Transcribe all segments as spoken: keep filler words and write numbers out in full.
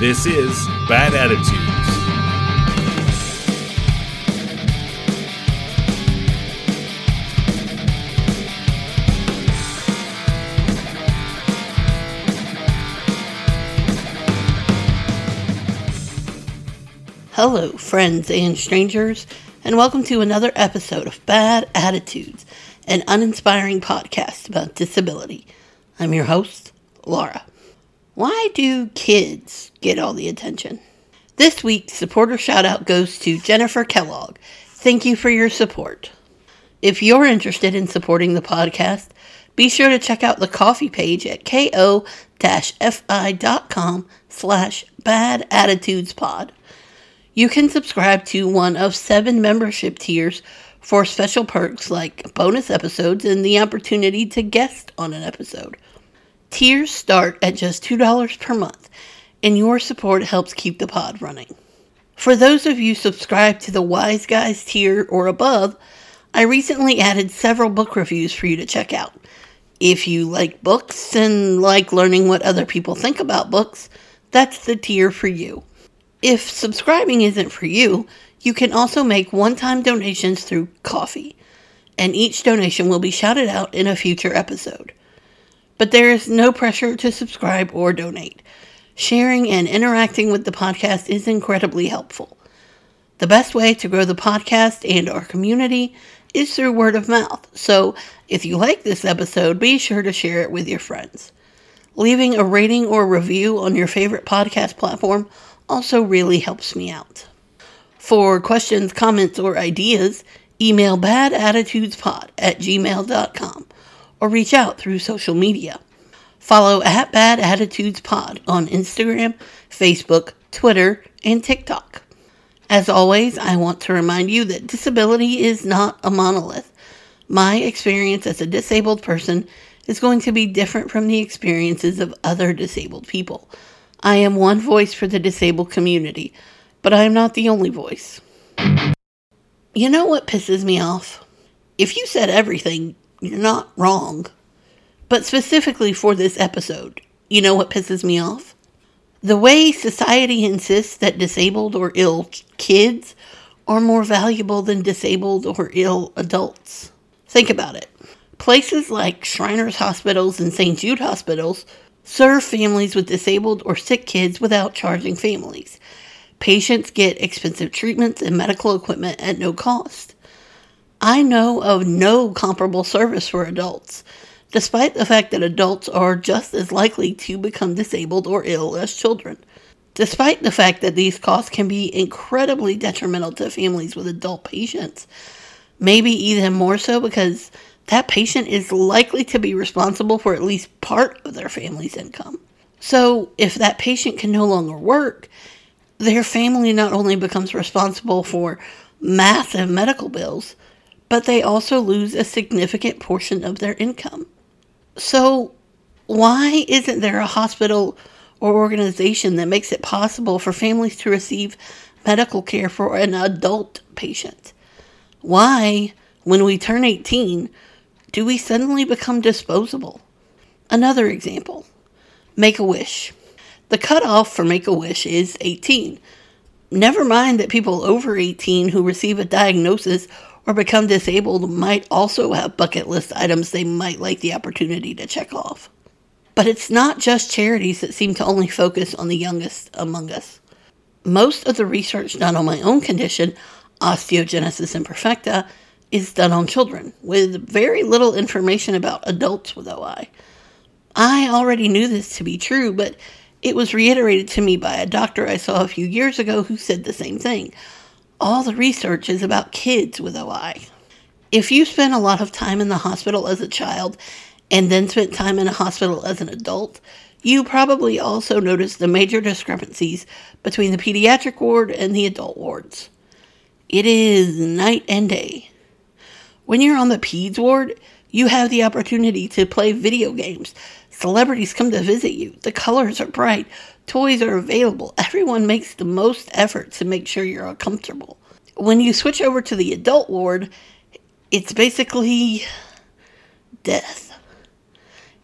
This is Bad Attitudes. Hello, friends and strangers, and welcome to another episode of Bad Attitudes, an uninspiring podcast about disability. I'm your host, Laura. Why do kids get all the attention? This week's supporter shout-out goes to Jennifer Kellogg. Thank you for your support. If you're interested in supporting the podcast, be sure to check out the Ko-fi page at ko-fi.com slash badattitudespod. You can subscribe to one of seven membership tiers for special perks like bonus episodes and the opportunity to guest on an episode. Tiers start at just two dollars per month, and your support helps keep the pod running. For those of you subscribed to the Wise Guys tier or above, I recently added several book reviews for you to check out. If you like books and like learning what other people think about books, that's the tier for you. If subscribing isn't for you, you can also make one-time donations through Ko-fi, and each donation will be shouted out in a future episode. But there is no pressure to subscribe or donate. Sharing and interacting with the podcast is incredibly helpful. The best way to grow the podcast and our community is through word of mouth, so if you like this episode, be sure to share it with your friends. Leaving a rating or review on your favorite podcast platform also really helps me out. For questions, comments, or ideas, email badattitudespod at gmail dot com or reach out through social media. Follow at badattitudespod on Instagram, Facebook, Twitter, and TikTok. As always, I want to remind you that disability is not a monolith. My experience as a disabled person is going to be different from the experiences of other disabled people. I am one voice for the disabled community, but I am not the only voice. You know what pisses me off? If you said everything, you're not wrong. But specifically for this episode, you know what pisses me off? The way society insists that disabled or ill kids are more valuable than disabled or ill adults. Think about it. Places like Shriners Hospitals and Saint Jude Hospitals serve families with disabled or sick kids without charging families. Patients get expensive treatments and medical equipment at no cost. I know of no comparable service for adults, despite the fact that adults are just as likely to become disabled or ill as children. Despite the fact that these costs can be incredibly detrimental to families with adult patients, maybe even more so because that patient is likely to be responsible for at least part of their family's income. So if that patient can no longer work, their family not only becomes responsible for massive medical bills, but they also lose a significant portion of their income. So why isn't there a hospital or organization that makes it possible for families to receive medical care for an adult patient? Why, when we turn eighteen, do we suddenly become disposable? Another example, Make-A-Wish. The cutoff for Make-A-Wish is eighteen. Never mind that people over eighteen who receive a diagnosis or become disabled might also have bucket list items they might like the opportunity to check off. But it's not just charities that seem to only focus on the youngest among us. Most of the research done on my own condition, osteogenesis imperfecta, is done on children, with very little information about adults with O I. I already knew this to be true, but it was reiterated to me by a doctor I saw a few years ago who said the same thing. All the research is about kids with O I. If you spent a lot of time in the hospital as a child and then spent time in a hospital as an adult, you probably also noticed the major discrepancies between the pediatric ward and the adult wards. It is night and day. When you're on the peds ward, you have the opportunity to play video games. Celebrities come to visit you. The colors are bright. Toys are available. Everyone makes the most effort to make sure you're comfortable. When you switch over to the adult ward, it's basically death.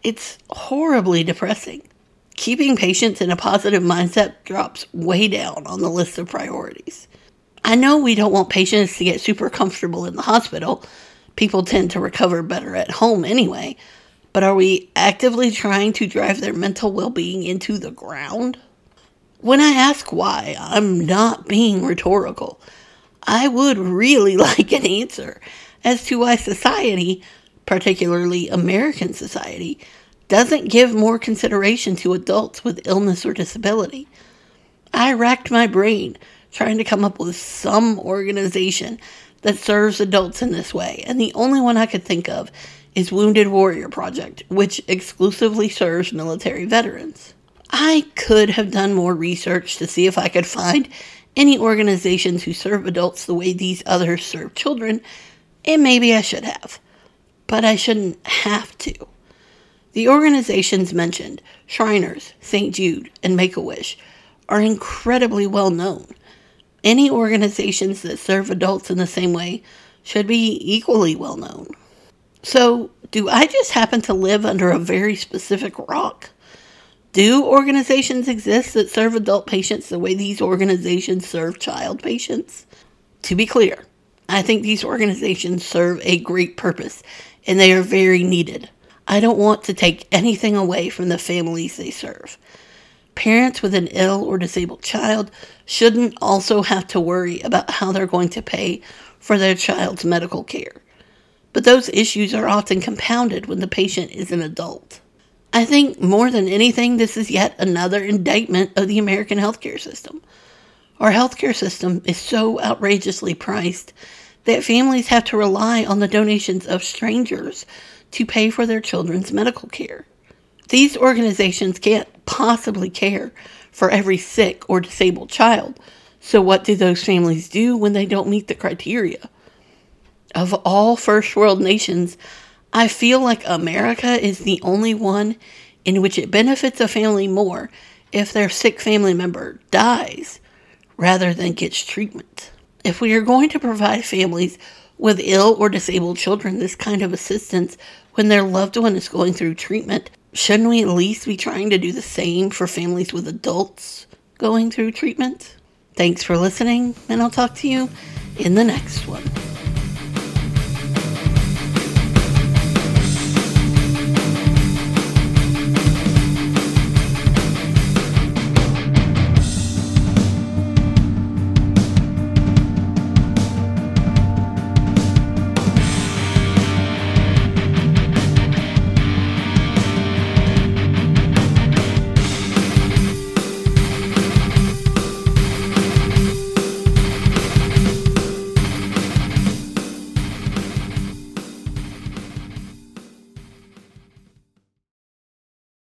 It's horribly depressing. keeping patients in a positive mindset drops way down on the list of priorities. I know we don't want patients to get super comfortable in the hospital. People tend to recover better at home anyway. But are we actively trying to drive their mental well-being into the ground? When I ask why, I'm not being rhetorical. I would really like an answer as to why society, particularly American society, doesn't give more consideration to adults with illness or disability. I racked my brain trying to come up with some organization that serves adults in this way, and the only one I could think of is Wounded Warrior Project, which exclusively serves military veterans. I could have done more research to see if I could find any organizations who serve adults the way these others serve children, and maybe I should have, but I shouldn't have to. The organizations mentioned, Shriners, Saint Jude, and Make-A-Wish, are incredibly well known. Any organizations that serve adults in the same way should be equally well known. So, do I just happen to live under a very specific rock? Do organizations exist that serve adult patients the way these organizations serve child patients? To be clear, I think these organizations serve a great purpose, and they are very needed. I don't want to take anything away from the families they serve. Parents with an ill or disabled child shouldn't also have to worry about how they're going to pay for their child's medical care. But those issues are often compounded when the patient is an adult. I think more than anything, this is yet another indictment of the American healthcare system. Our healthcare system is so outrageously priced that families have to rely on the donations of strangers to pay for their children's medical care. These organizations can't possibly care for every sick or disabled child, so what do those families do when they don't meet the criteria? Of all first world nations, I feel like America is the only one in which it benefits a family more if their sick family member dies rather than gets treatment. If we are going to provide families with ill or disabled children this kind of assistance when their loved one is going through treatment, shouldn't we at least be trying to do the same for families with adults going through treatment? Thanks for listening, and I'll talk to you in the next one.